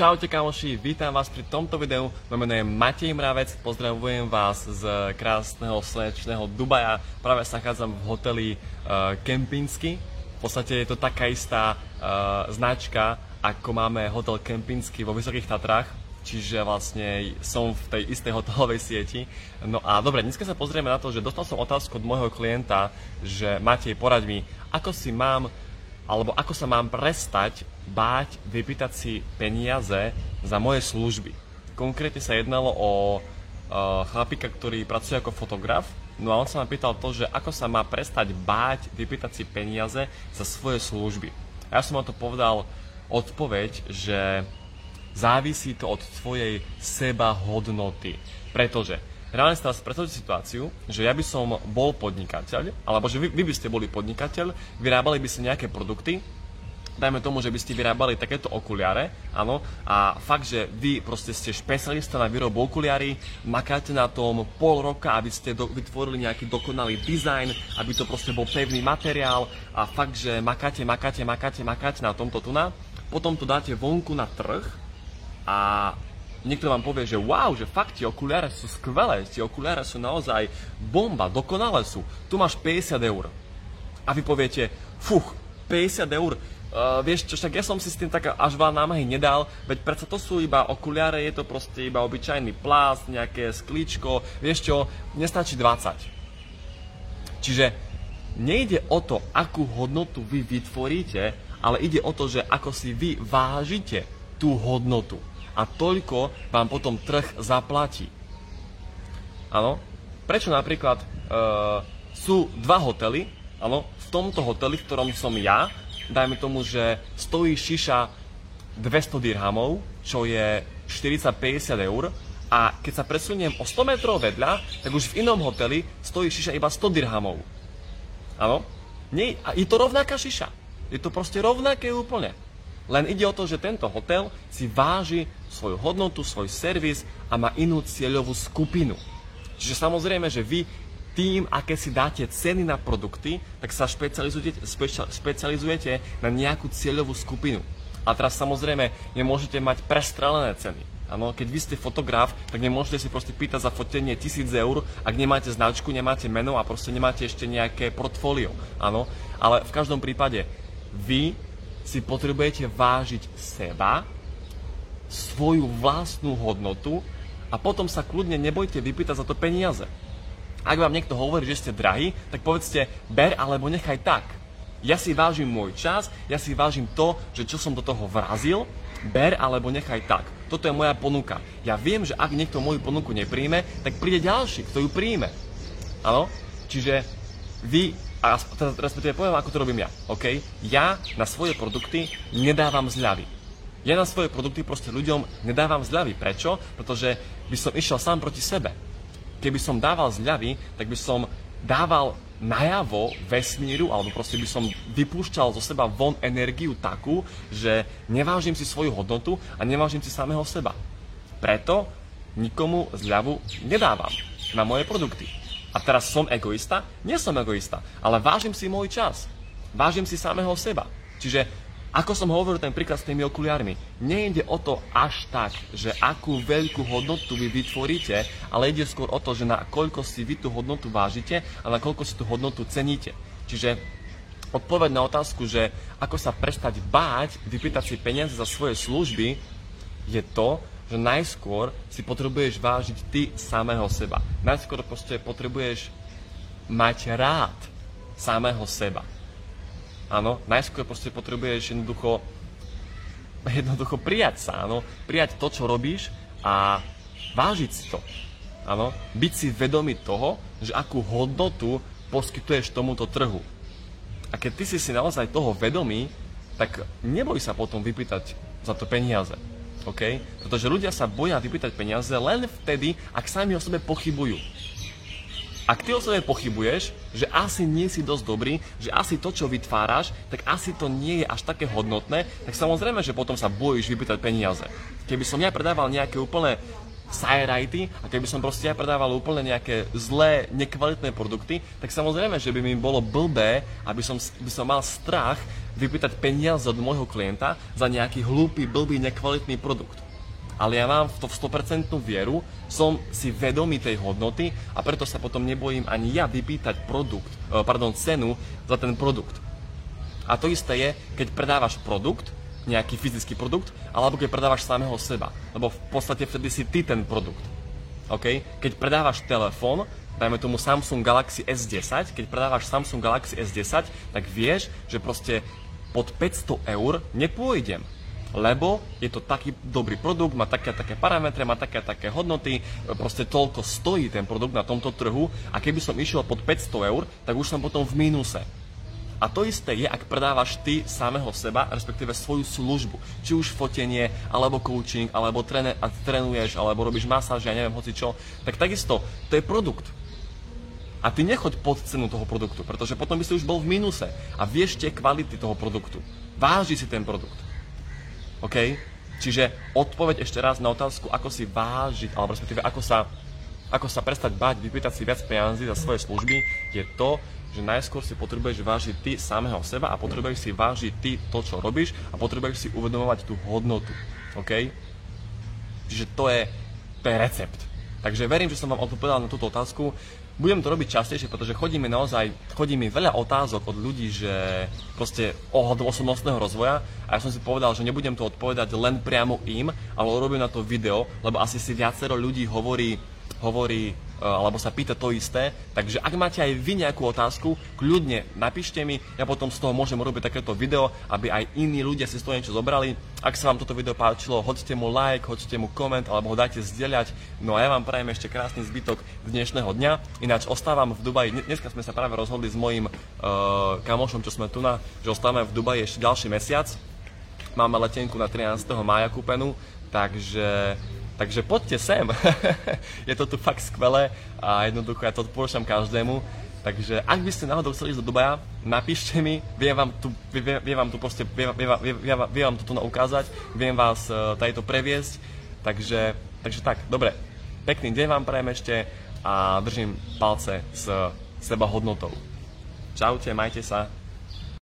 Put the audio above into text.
Čaute kamoši, vítam vás pri tomto videu, moje meno je Matej Mravec, pozdravujem vás z krásneho slnečného Dubaja. Práve sa nachádzam v hoteli Kempinski, v podstate je to taká istá značka, ako máme hotel Kempinski vo Vysokých Tatrách, čiže vlastne som v tej istej hotelovej sieti. No a dobre, dneska sa pozrieme na to, že dostal som otázku od môjho klienta, že Matej, poraď mi, ako sa mám prestať báť vypýtať si peniaze za moje služby. Konkrétne sa jednalo o chlapíka, ktorý pracuje ako fotograf. No a on sa ma pýtal to, že ako sa má prestať báť vypýtať si peniaze za svoje služby. A ja som na to povedal odpoveď, že závisí to od svojej sebahodnoty. Pretože reálne teraz predstavte situáciu, že ja by som bol podnikateľ, alebo že vy by ste boli podnikateľ, vyrábali by ste nejaké produkty, dajme tomu, že by ste vyrábali takéto okuliare, áno, a fakt, že vy proste ste špecialista na výrobu okuliary, makáte na tom pol roka, aby ste vytvorili nejaký dokonalý dizajn, aby to proste bol pevný materiál a fakt, že makáte na tomto tuna, potom to dáte vonku na trh a niekto vám povie, že wow, že fakt tie okuliare sú skvelé, tie okuliare sú naozaj bomba, dokonalé sú. Tu máš 50 eur. A vy poviete, fuch, 50 eur, vieš čo, však ja som si s tým tak až veľa námahy nedal, veď predsa to sú iba okuliare, je to proste iba obyčajný plast, nejaké sklíčko, vieš čo, nestačí 20. Čiže nejde o to, akú hodnotu vy vytvoríte, ale ide o to, že ako si vy vážite tú hodnotu. A toľko vám potom trh zaplatí. Áno? Prečo napríklad sú dva hotely, áno? V tomto hoteli, v ktorom som ja, dajme tomu, že stojí šiša 200 dirhamov, čo je 40-50 eur, a keď sa presuniem o 100 metrov vedľa, tak už v inom hoteli stojí šiša iba 100 dirhamov. Áno? A je to rovnaká šiša. Je to proste rovnaké úplne. Len ide o to, že tento hotel si váži svoju hodnotu, svoj servis a má inú cieľovú skupinu. Čiže samozrejme, že vy tým, aké si dáte ceny na produkty, tak sa špecializujete na nejakú cieľovú skupinu. A teraz samozrejme nemôžete mať prestrelené ceny. Ano, keď vy ste fotograf, tak nemôžete si proste pýtať za fotenie 1000 eur, ak nemáte značku, nemáte meno a proste nemáte ešte nejaké portfólio. Ano, ale v každom prípade vy si potrebujete vážiť seba, svoju vlastnú hodnotu a potom sa kľudne nebojte vypýtať za to peniaze. Ak vám niekto hovorí, že ste drahý, tak povedzte ber alebo nechaj tak. Ja si vážim môj čas, ja si vážim to, že čo som do toho vrazil, ber alebo nechaj tak. Toto je moja ponuka. Ja viem, že ak niekto moju ponuku nepríjme, tak príde ďalší, kto ju príjme. Áno? Čiže vy... A respektíve poviem, ako to robím ja, ok? Ja na svoje produkty nedávam zľavy. Ja na svoje produkty proste ľuďom nedávam zľavy. Prečo? Pretože by som išiel sám proti sebe. Keby som dával zľavy, tak by som dával najavo vesmíru, alebo proste by som vypúšťal zo seba von energiu takú, že nevážim si svoju hodnotu a nevážim si samého seba. Preto nikomu zľavu nedávam na moje produkty. A teraz som egoista? Nie som egoista, ale vážim si môj čas. Vážim si samého seba. Čiže, ako som hovoril ten príklad s tými okuliármi, nejde o to až tak, že akú veľkú hodnotu vy vytvoríte, ale ide skôr o to, že na koľko si vy tú hodnotu vážite a na koľko si tú hodnotu ceníte. Čiže, odpoveď na otázku, že ako sa prestať báť, vypýtať si peniaze za svoje služby, je to, že najskôr si potrebuješ vážiť ty samého seba. Najskôr proste potrebuješ mať rád samého seba. Áno, najskôr proste potrebuješ jednoducho prijať sa, áno, prijať to, čo robíš a vážiť si to. Áno, byť si vedomý toho, že akú hodnotu poskytuješ tomuto trhu. A keď ty si naozaj toho vedomý, tak neboj sa potom vypýtať za to peniaze. Okay? Pretože ľudia sa boja vypýtať peniaze len vtedy, ak sami o sebe pochybujú. Ak ty o sebe pochybuješ, že asi nie si dosť dobrý, že asi to, čo vytváraš, tak asi to nie je až také hodnotné, tak samozrejme, že potom sa bojíš vypýtať peniaze. Keby som ja predával nejaké úplne sajrajty a keby som proste aj predával úplne nejaké zlé, nekvalitné produkty, tak samozrejme, že by mi bolo blbé, aby som mal strach vypýtať peniaze od môjho klienta za nejaký hlúpy, blbý, nekvalitný produkt. Ale ja mám v to 100% vieru, som si vedomý tej hodnoty a preto sa potom nebojím ani ja vypýtať cenu za ten produkt. A to isté je, keď predávaš produkt, nejaký fyzický produkt, alebo keď predávaš samého seba, lebo v podstate vtedy si ty ten produkt. Okay? Keď predávaš telefón, dajme tomu Samsung Galaxy S10, keď predávaš Samsung Galaxy S10, tak vieš, že proste pod 500 € nepôjdem. Lebo je to taký dobrý produkt, má také a také parametre, má také a také hodnoty, proste toľko stojí ten produkt na tomto trhu a keby som išiel pod 500 €, tak už som potom v mínuse. A to isté je, ak predávaš ty samého seba, respektíve svoju službu, či už fotenie, alebo coaching, alebo trénuješ, alebo robíš masáže, ja neviem hoci čo, tak takisto to je produkt. A ty nechoď pod cenu toho produktu, pretože potom by si už bol v mínuse a vieš tie kvality toho produktu. Váži si ten produkt. OK? Čiže odpoveď ešte raz na otázku, ako si vážiť, alebo respektíve ako sa prestať báť, vypýtať si viac peniazy za svoje služby, je to, že najskôr si potrebuješ vážiť ty samého seba a potrebuješ si vážiť ty to, čo robíš a potrebuješ si uvedomovať tú hodnotu. OK? Čiže to je recept. Takže verím, že som vám odpovedal na túto otázku. Budem to robiť častejšie, pretože chodí mi veľa otázok od ľudí, že proste ohľadom osobnostného rozvoja a ja som si povedal, že nebudem to odpovedať len priamo im, ale robím na to video, lebo asi si viacero ľudí hovorí alebo sa pýta to isté, takže ak máte aj vy nejakú otázku, kľudne napíšte mi, ja potom z toho môžem robiť takéto video, aby aj iní ľudia si z toho niečo zobrali. Ak sa vám toto video páčilo, hoďte mu like, hoďte mu koment, alebo ho dajte zdieľať. No a ja vám prajem ešte krásny zbytok dnešného dňa. Ináč ostávam v Dubaji. Dneska sme sa práve rozhodli s mojím kamošom, čo sme tu na, že ostávame v Dubaji ešte ďalší mesiac. Máme letenku na 13. mája kúpenú, takže poďte sem. Je to tu fakt skvelé a jednoducho ja to odporúčam každému. Takže ak by ste náhodou chceli ísť do Dubaja, napíšte mi, viem vám to ukázať, viem vás tajto previesť, takže tak, dobre, pekný deň vám prajem ešte a držím palce s sebahodnotou. Čaute, majte sa.